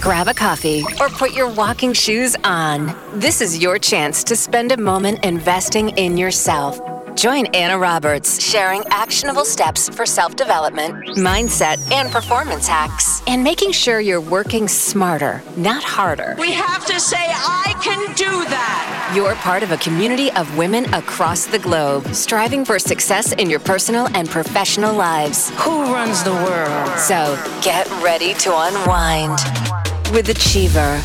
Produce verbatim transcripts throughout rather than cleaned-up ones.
grab a coffee, or put your walking shoes on. This is your chance to spend a moment investing in yourself. Join Anna Roberts, sharing actionable steps for self-development, mindset, and performance hacks, and making sure you're working smarter, not harder. We have to say, I can do that. You're part of a community of women across the globe, striving for success in your personal and professional lives. Who runs the world? So get ready to unwind with Achiever.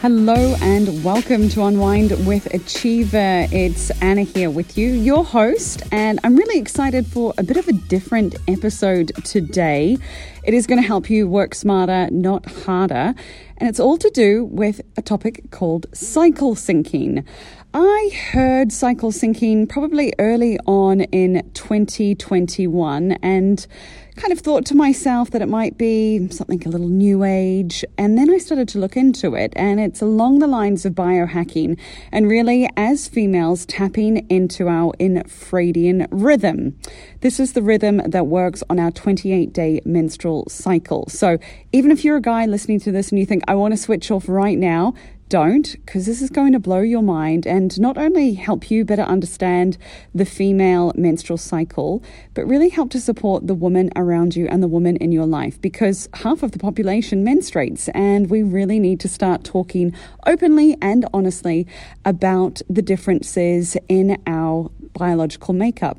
Hello and welcome to Unwind with Achiever. It's Anna here with you, your host, and I'm really excited for a bit of a different episode today. It is going to help you work smarter, not harder, and it's all to do with a topic called cycle syncing. I heard cycle syncing probably early on in twenty twenty-one and kind of thought to myself that it might be something a little new age. And then I started to look into it, and it's along the lines of biohacking and really, as females, tapping into our infradian rhythm. This is the rhythm that works on our twenty-eight day menstrual cycle. So even if you're a guy listening to this and you think, I want to switch off right now, don't, because this is going to blow your mind and not only help you better understand the female menstrual cycle, but really help to support the woman around you and the woman in your life, because half of the population menstruates and we really need to start talking openly and honestly about the differences in our biological makeup.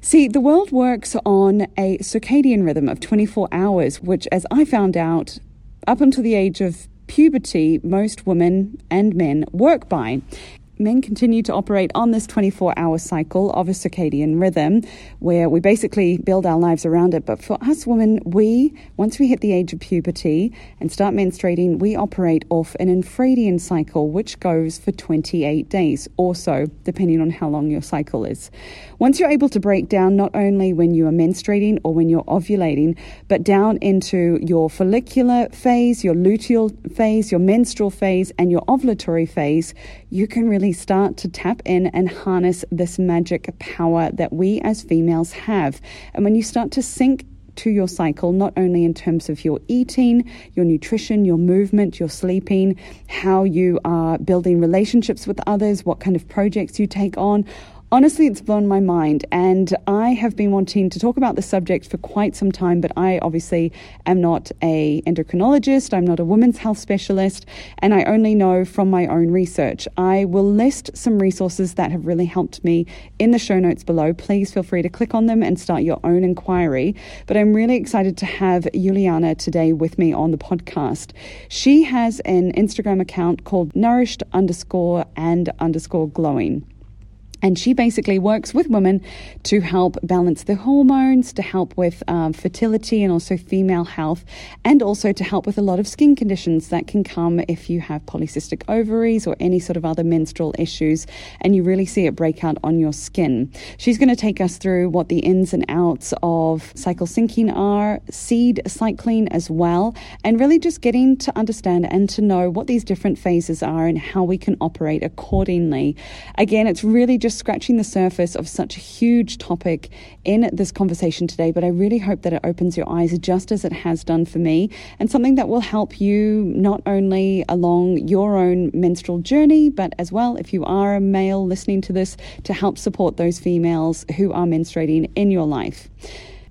See, the world works on a circadian rhythm of twenty-four hours, which, as I found out, up until the age of puberty, most women and men work by. Men continue to operate on this twenty-four hour cycle of a circadian rhythm where we basically build our lives around it. But for us women, we, once we hit the age of puberty and start menstruating, we operate off an infradian cycle, which goes for twenty-eight days or so, depending on how long your cycle is. Once you're able to break down, not only when you are menstruating or when you're ovulating, but down into your follicular phase, your luteal phase, your menstrual phase, and your ovulatory phase, you can really start to tap in and harness this magic power that we as females have. And when you start to sync to your cycle, not only in terms of your eating, your nutrition, your movement, your sleeping, how you are building relationships with others, what kind of projects you take on, honestly, it's blown my mind, and I have been wanting to talk about this subject for quite some time, but I obviously am not an endocrinologist, I'm not a women's health specialist, and I only know from my own research. I will list some resources that have really helped me in the show notes below. Please feel free to click on them and start your own inquiry, but I'm really excited to have Iuliana today with me on the podcast. She has an Instagram account called Nourished underscore and underscore glowing. And she basically works with women to help balance their hormones, to help with um, fertility and also female health, and also to help with a lot of skin conditions that can come if you have polycystic ovaries or any sort of other menstrual issues, and you really see it break out on your skin. She's going to take us through what the ins and outs of cycle syncing are, seed cycling as well, and really just getting to understand and to know what these different phases are and how we can operate accordingly. Again, it's really just scratching the surface of such a huge topic in this conversation today, but I really hope that it opens your eyes just as it has done for me, and something that will help you not only along your own menstrual journey, but as well, if you are a male listening to this, to help support those females who are menstruating in your life.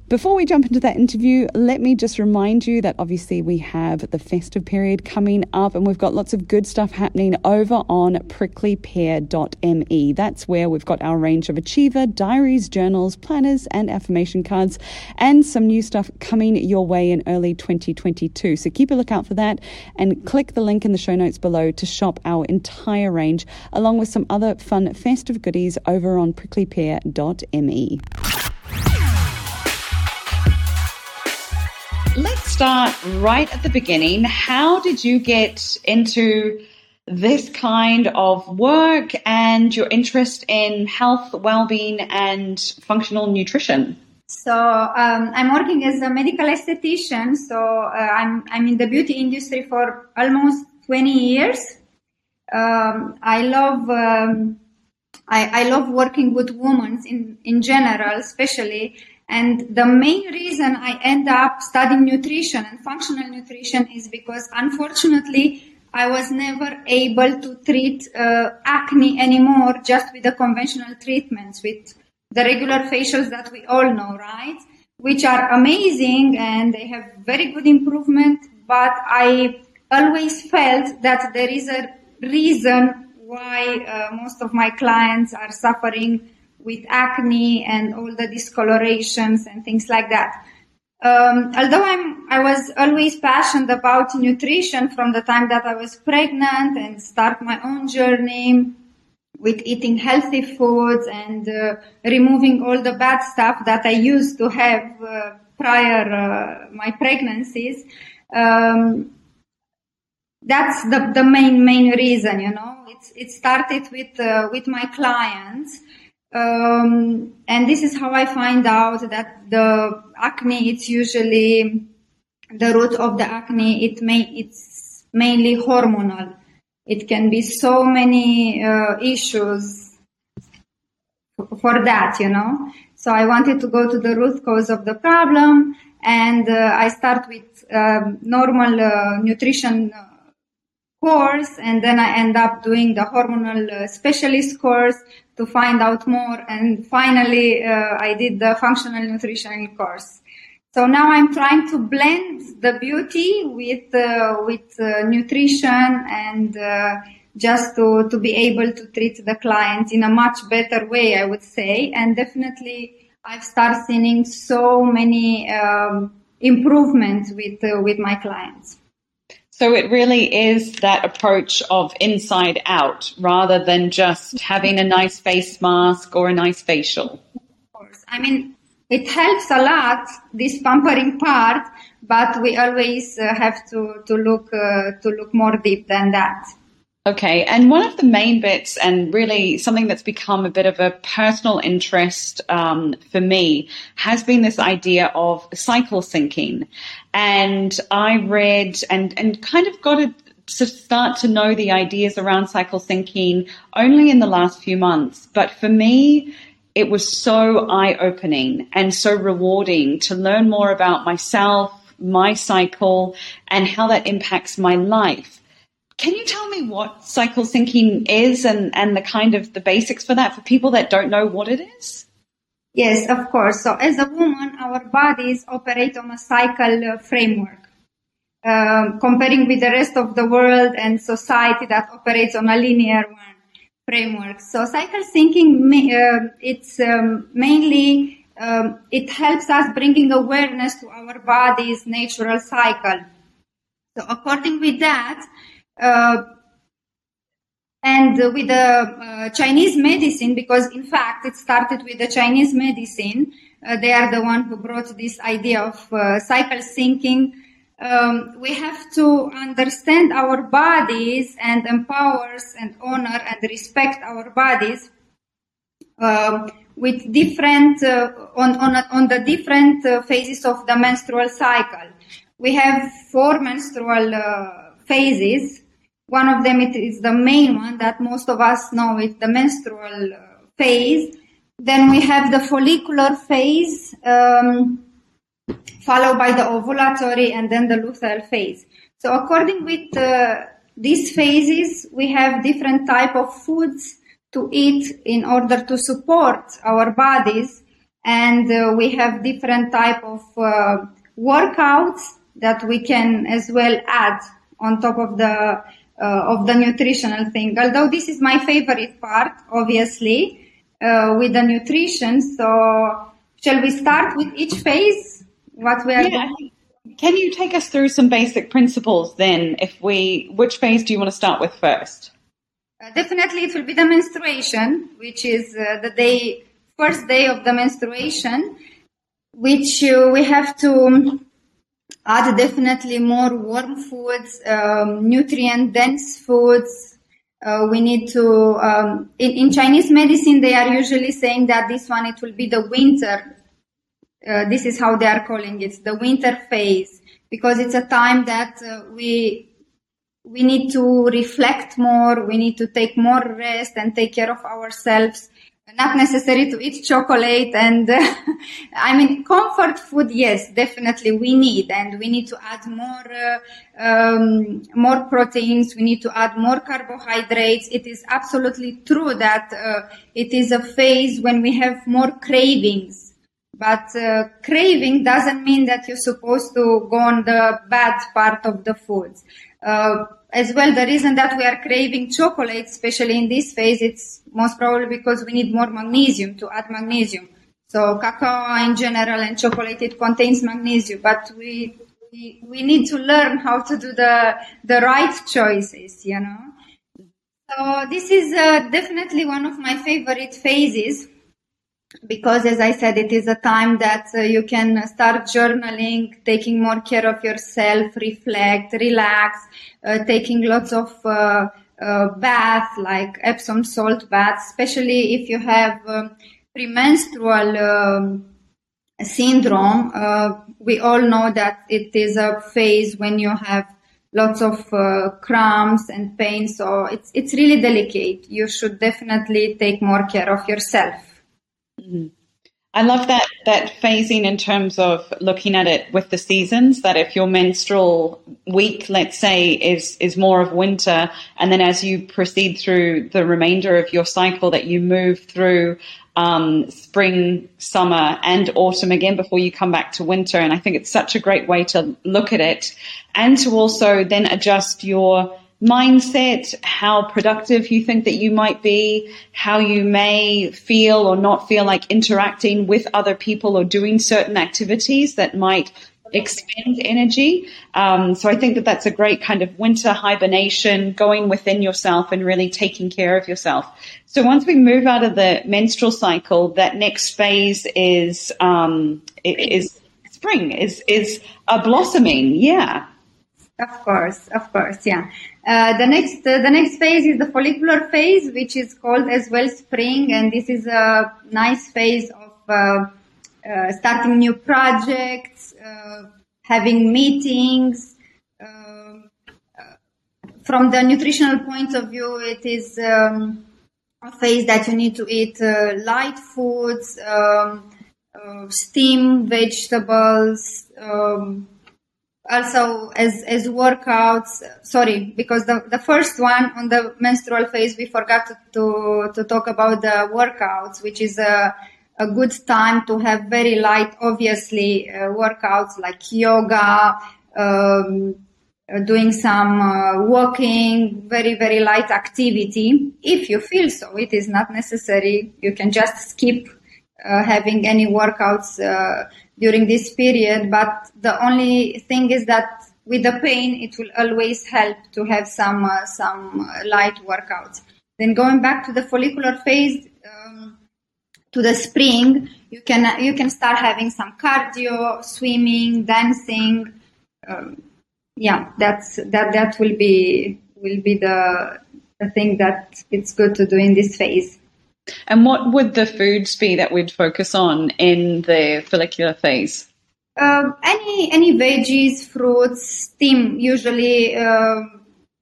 Before we jump into that interview, let me just remind you that obviously we have the festive period coming up and we've got lots of good stuff happening over on prickly pear dot me. That's where we've got our range of Achiever diaries, journals, planners, and affirmation cards, and some new stuff coming your way in early twenty twenty-two. So keep a lookout for that and click the link in the show notes below to shop our entire range, along with some other fun festive goodies over on prickly pear dot me. Let's start right at the beginning. How did you get into this kind of work and your interest in health, well-being, and functional nutrition? So um, I'm working as a medical esthetician. So uh, I'm I'm in the beauty industry for almost twenty years. Um, I love um, I, I love working with women in in general, especially. And the main reason I end up studying nutrition and functional nutrition is because, unfortunately, I was never able to treat uh, acne anymore just with the conventional treatments, with the regular facials that we all know, right? Which are amazing and they have very good improvement, but I always felt that there is a reason why uh, most of my clients are suffering with acne and all the discolorations and things like that. Um, although I'm, I was always passionate about nutrition from the time that I was pregnant and start my own journey with eating healthy foods and uh, removing all the bad stuff that I used to have uh, prior uh, my pregnancies. Um, that's the, the main, main reason, you know. It's, it started with, uh, with my clients. Um, and this is how I find out that the acne, it's usually the root of the acne. It may, it's mainly hormonal. It can be so many uh, issues for that, you know. So I wanted to go to the root cause of the problem, and uh, I start with uh, normal uh, nutrition course, and then I end up doing the hormonal uh, specialist course to find out more, and finally uh, I did the functional nutrition course. So now I'm trying to blend the beauty with uh, with uh, nutrition, and uh, just to, to be able to treat the clients in a much better way, I would say. And definitely I've started seeing so many um, improvements with uh, with my clients. So it really is that approach of inside out rather than just having a nice face mask or a nice facial. Of course. I mean, it helps a lot, this pampering part, but we always uh, have to, to look uh, to look more deep than that. Okay. And one of the main bits, and really something that's become a bit of a personal interest um, for me, has been this idea of cycle syncing. And I read and, and kind of got a, to start to know the ideas around cycle syncing only in the last few months. But for me, it was so eye-opening and so rewarding to learn more about myself, my cycle, and how that impacts my life. Can you tell me what cycle syncing is and, and the kind of the basics for that for people that don't know what it is? Yes, of course. So as a woman, our bodies operate on a cycle framework. Um, comparing with the rest of the world and society that operates on a linear one framework. So cycle syncing, uh, it's um, mainly, um, it helps us bringing awareness to our body's natural cycle. So according with that, Uh, and uh, with the uh, Chinese medicine, because in fact it started with the Chinese medicine. Uh, they are the one who brought this idea of uh, cycle syncing. Um, we have to understand our bodies and empower and honor and respect our bodies uh, with different uh, on on on the different uh, phases of the menstrual cycle. We have four menstrual uh, phases. One of them it is the main one that most of us know, it's the menstrual phase. Then we have the follicular phase, um, followed by the ovulatory and then the luteal phase. So according with uh, these phases, we have different type of foods to eat in order to support our bodies. And uh, we have different type of uh, workouts that we can as well add on top of the Uh, of the nutritional thing, although this is my favorite part, obviously, uh, with the nutrition. So shall we start with each phase? What we are yeah. doing? Can you take us through some basic principles then? If we, which phase do you want to start with first? Uh, definitely it will be the menstruation, which is uh, the day, first day of the menstruation, which uh, we have to add definitely more warm foods, um, nutrient-dense foods. Uh, we need to, um, in, in Chinese medicine, they are usually saying that this one, it will be the winter. Uh, this is how they are calling it, the winter phase, because it's a time that uh, we we need to reflect more. We need to take more rest and take care of ourselves Not necessary to eat chocolate and, uh, I mean, comfort food, yes, definitely we need. And we need to add more, uh, um, more proteins. We need to add more carbohydrates. It is absolutely true that uh, it is a phase when we have more cravings. But uh, craving doesn't mean that you're supposed to go on the bad part of the foods. Uh, as well, the reason that we are craving chocolate, especially in this phase, it's most probably because we need more magnesium, to add magnesium. So cacao in general and chocolate, it contains magnesium, but we we, we need to learn how to do the the right choices, you know. So this is uh, definitely one of my favorite phases, because as I said, it is a time that uh, you can start journaling, taking more care of yourself, reflect, relax, uh, taking lots of uh, uh, baths, like Epsom salt baths, especially if you have um, premenstrual um, syndrome. Uh, we all know that it is a phase when you have lots of uh, cramps and pain, so it's, it's really delicate. You should definitely take more care of yourself. I love that that phasing in terms of looking at it with the seasons, that if your menstrual week, let's say, is is more of winter, and then as you proceed through the remainder of your cycle, that you move through um, spring, summer, and autumn again before you come back to winter. And I think it's such a great way to look at it, and to also then adjust your mindset, how productive you think that you might be, how you may feel or not feel like interacting with other people or doing certain activities that might expend energy. Um, so I think that that's a great kind of winter hibernation, going within yourself and really taking care of yourself. So once we move out of the menstrual cycle, that next phase is um, is spring, is is a blossoming, yeah. Of course, of course, yeah. Uh, the next, uh, the next phase is the follicular phase, which is called as well spring, and this is a nice phase of uh, uh, starting new projects, uh, having meetings. Uh, from the nutritional point of view, it is um, a phase that you need to eat uh, light foods, um, uh, steamed vegetables. Um, Also, as as workouts, sorry, because the, the first one on the menstrual phase, we forgot to, to, to talk about the workouts, which is a, a good time to have very light, obviously, uh, workouts like yoga, um, doing some uh, walking, very, very light activity. If you feel so, it is not necessary. You can just skip uh, having any workouts uh during this period, but the only thing is that with the pain, it will always help to have some uh, some light workouts. Then going back to the follicular phase, um, to the spring, you can you can start having some cardio, swimming, dancing. Um, yeah, that's that that will be will be the the thing that it's good to do in this phase. And what would the foods be that we'd focus on in the follicular phase? Uh, any any veggies, fruits, steam, usually uh,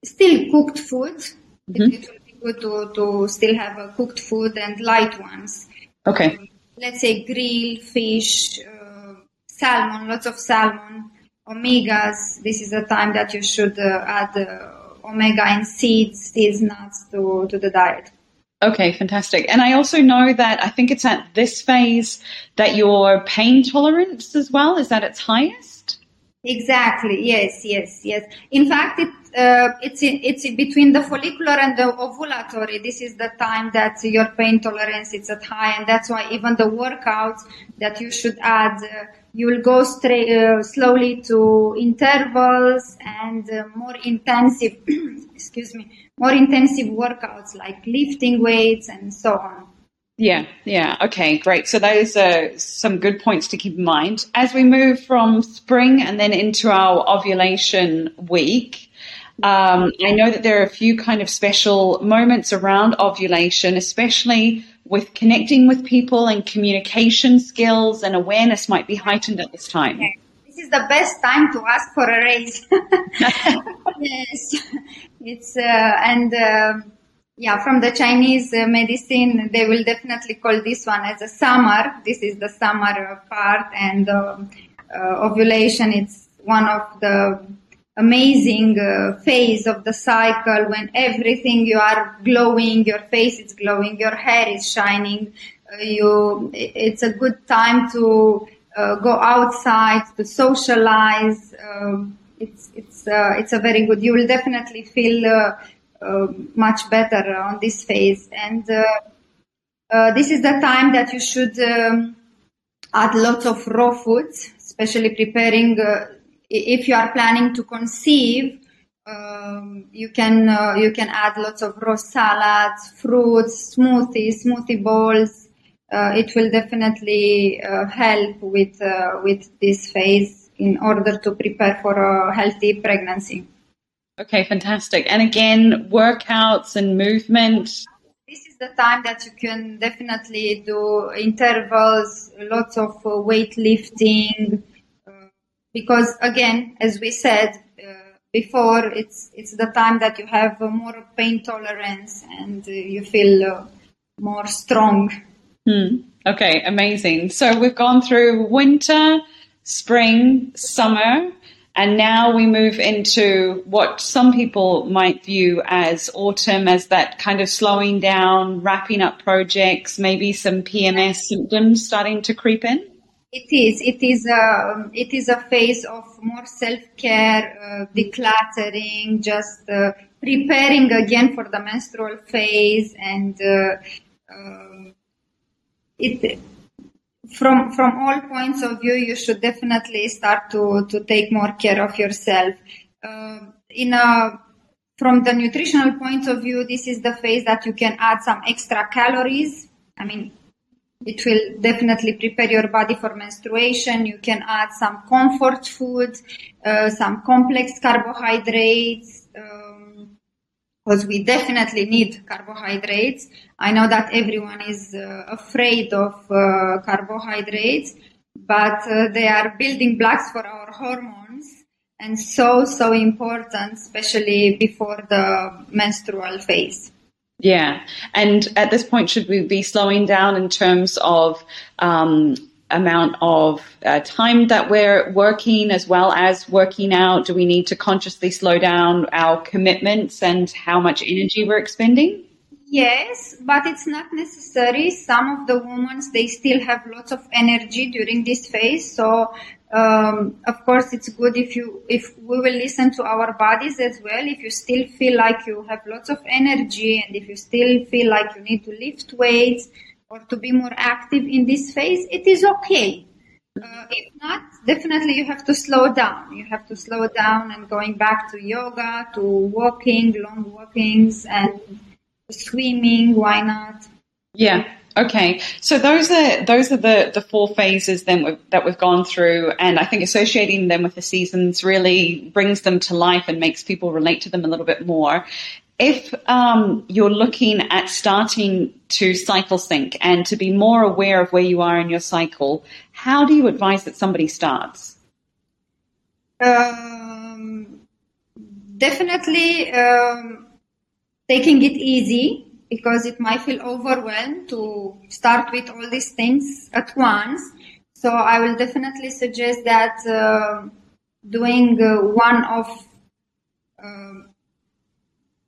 still cooked food. Mm-hmm. It will be good to, to still have a cooked food and light ones. Okay. Um, let's say grill, fish, uh, salmon, lots of salmon, omegas. This is the time that you should uh, add uh, omega and seeds, seeds, nuts to, to the diet. Okay, fantastic. And I also know that I think it's at this phase that your pain tolerance as well is at its highest. Exactly. Yes, yes, yes. In fact, it, uh, it's in, it's in between the follicular and the ovulatory. This is the time that your pain tolerance is at high, and that's why even the workouts that you should add, uh, you will go straight uh, slowly to intervals and uh, more intensive. Excuse me. More intensive workouts like lifting weights and so on. Yeah, yeah. Okay, great. So those are some good points to keep in mind. As we move from spring and then into our ovulation week, um, I know that there are a few kind of special moments around ovulation, especially with connecting with people, and communication skills and awareness might be heightened at this time. Okay. This is the best time to ask for a raise. Yes. It's uh, and uh, Yeah, from the Chinese medicine, they will definitely call this one as a summer. This is the summer part, and uh, uh, ovulation, it's one of the amazing uh, phase of the cycle when everything you are glowing, your face is glowing, your hair is shining. Uh, you, it's a good time to uh, go outside, to socialize. Uh, it's it's uh, it's a very good. You will definitely feel uh, uh, much better on this phase, and uh, uh, this is the time that you should um, add lots of raw foods, especially preparing. Uh, If you are planning to conceive, um, you can uh, you can add lots of raw salads, fruits, smoothies, smoothie bowls. Uh, it will definitely uh, help with uh, with this phase in order to prepare for a healthy pregnancy. Okay, fantastic. And again, workouts and movement. This is the time that you can definitely do intervals, lots of uh, weightlifting. Because again, as we said uh, before, it's it's the time that you have more pain tolerance and uh, you feel uh, more strong. Hmm. Okay, amazing. So we've gone through winter, spring, summer, and now we move into what some people might view as autumn, as that kind of slowing down, wrapping up projects, maybe some P M S symptoms starting to creep in. It is. It is a. It is a phase of more self-care, uh, decluttering, just uh, preparing again for the menstrual phase, and uh, uh, it. From from all points of view, you should definitely start to to take more care of yourself. Uh, in a. From the nutritional point of view, this is the phase that you can add some extra calories. I mean. It will definitely prepare your body for menstruation. You can add some comfort food, uh, some complex carbohydrates, um, because we definitely need carbohydrates. I know that everyone is uh, afraid of uh, carbohydrates, but uh, they are building blocks for our hormones, and so, so important, especially before the menstrual phase. Yeah. And at this point, should we be slowing down in terms of um, amount of uh, time that we're working as well as working out? Do we need to consciously slow down our commitments and how much energy we're expending? Yes, but it's not necessary. Some of the women, they still have lots of energy during this phase. So, um, of course, it's good if you, if we will listen to our bodies as well. If you still feel like you have lots of energy and if you still feel like you need to lift weights or to be more active in this phase, it is okay. Uh, if not, definitely you have to slow down. You have to slow down and going back to yoga, to walking, long walkings, and swimming, why not? Yeah. Okay. So those are those are the, the four phases then we've, that we've gone through, and I think associating them with the seasons really brings them to life and makes people relate to them a little bit more. If um, you're looking at starting to cycle sync and to be more aware of where you are in your cycle, how do you advise that somebody starts? Um, definitely. Um, Taking it easy, because it might feel overwhelmed to start with all these things at once. So I will definitely suggest that uh, doing uh, one of uh,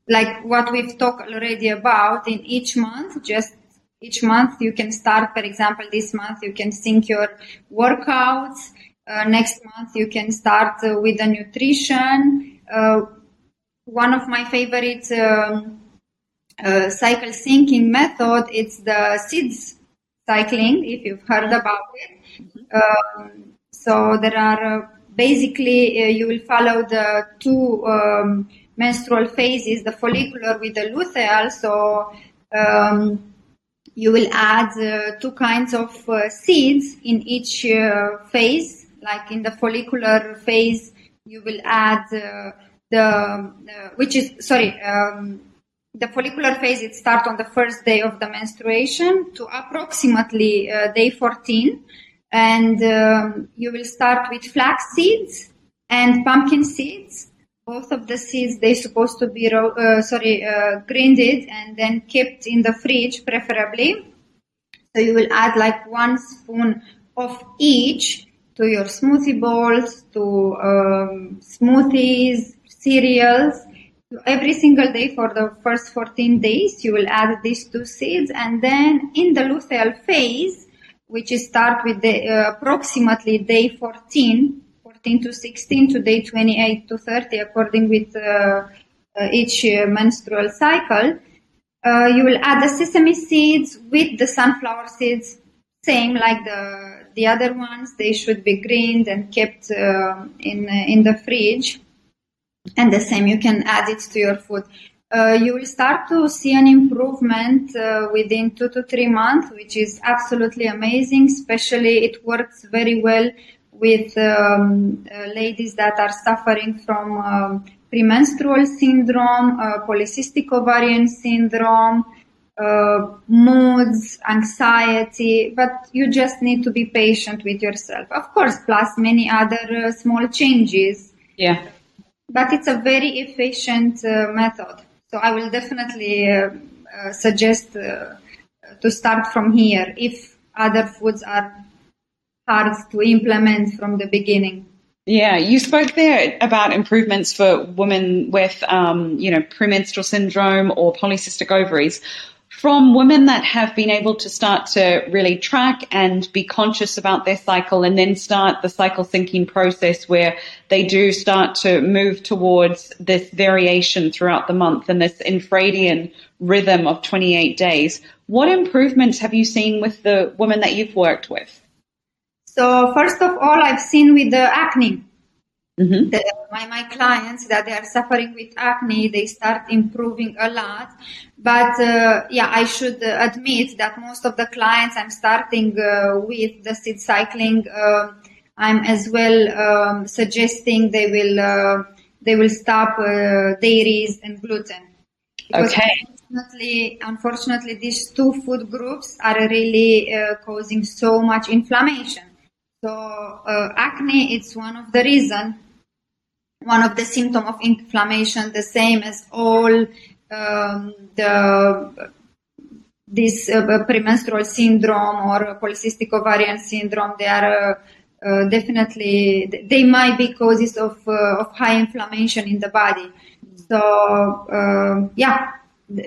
like what we've talked already about in each month. Just each month you can start, for example, this month you can sync your workouts. Uh, next month you can start uh, with the nutrition. Uh, One of my favorite um, uh, cycle syncing method, it's the seeds cycling, if you've heard about it. Mm-hmm. Um, so there are uh, basically uh, you will follow the two um, menstrual phases, the follicular with the luteal. So um, you will add uh, two kinds of uh, seeds in each uh, phase. Like in the follicular phase, you will add uh, The uh, which is sorry, um, the follicular phase. It starts on the first day of the menstruation to approximately uh, day fourteen, and um, you will start with flax seeds and pumpkin seeds. Both of the seeds, they're supposed to be ro- uh, sorry uh, grinded and then kept in the fridge, preferably. So you will add like one spoon of each to your smoothie bowls, to um, smoothies, cereals. Every single day for the first fourteen days, you will add these two seeds, and then in the luteal phase, which is start with the uh, approximately day fourteen, fourteen to sixteen to day twenty-eight to thirty, according with uh, uh, each uh, menstrual cycle, uh, you will add the sesame seeds with the sunflower seeds, same like the the other ones. They should be greened and kept uh, in uh, in the fridge. And the same, you can add it to your food. Uh, you will start to see an improvement uh, within two to three months, which is absolutely amazing. Especially, it works very well with um, uh, ladies that are suffering from um, premenstrual syndrome, uh, polycystic ovarian syndrome, uh, moods, anxiety. But you just need to be patient with yourself, of course, plus many other uh, small changes. Yeah. But it's a very efficient uh, method. So I will definitely uh, uh, suggest uh, to start from here if other foods are hard to implement from the beginning. Yeah, you spoke there about improvements for women with, um, you know, premenstrual syndrome or polycystic ovaries. From women that have been able to start to really track and be conscious about their cycle and then start the cycle syncing process where they do start to move towards this variation throughout the month and this infradian rhythm of twenty-eight days, what improvements have you seen with the women that you've worked with? So first of all, I've seen with the acne. Mm-hmm. The, my, my clients that they are suffering with acne, they start improving a lot. But uh, yeah, I should admit that most of the clients I'm starting uh, with the seed cycling, uh, I'm as well um, suggesting they will uh, they will stop uh, dairies and gluten. Because okay. Unfortunately, unfortunately, these two food groups are really uh, causing so much inflammation. So uh, acne, it's one of the reasons. One of the symptoms of inflammation, the same as all um, the this uh, premenstrual syndrome or polycystic ovarian syndrome, they are uh, uh, definitely they might be causes of uh, of high inflammation in the body. So uh, yeah,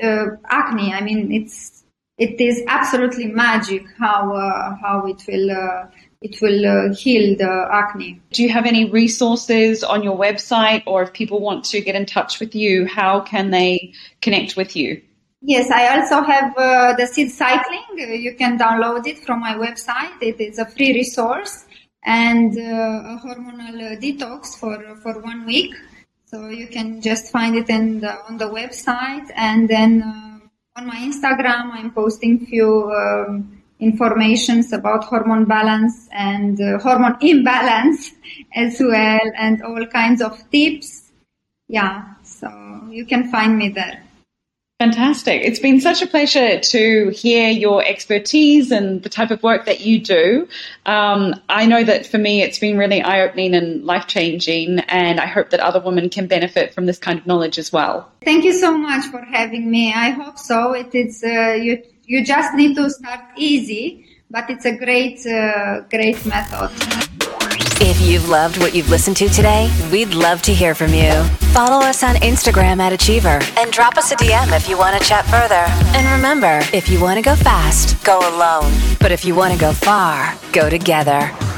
uh, acne. I mean, it's it is absolutely magic how uh, how it will. Uh, It will uh, heal the acne. Do you have any resources on your website, or if people want to get in touch with you, how can they connect with you? Yes, I also have uh, the seed cycling. You can download it from my website. It is a free resource and uh, a hormonal detox for, for one week. So you can just find it in the, on the website. And then uh, on my Instagram, I'm posting few um, informations about hormone balance and uh, hormone imbalance as well, and all kinds of tips. Yeah, so you can find me there. Fantastic. It's been such a pleasure to hear your expertise and the type of work that you do. Um, I know that for me, it's been really eye-opening and life-changing, and I hope that other women can benefit from this kind of knowledge as well. Thank you so much for having me. I hope so. It is uh, you. You just need to start easy, but it's a great, uh, great method. If you've loved what you've listened to today, we'd love to hear from you. Follow us on Instagram at Achiever and drop us a D M if you want to chat further. And remember, if you want to go fast, go alone. But if you want to go far, go together.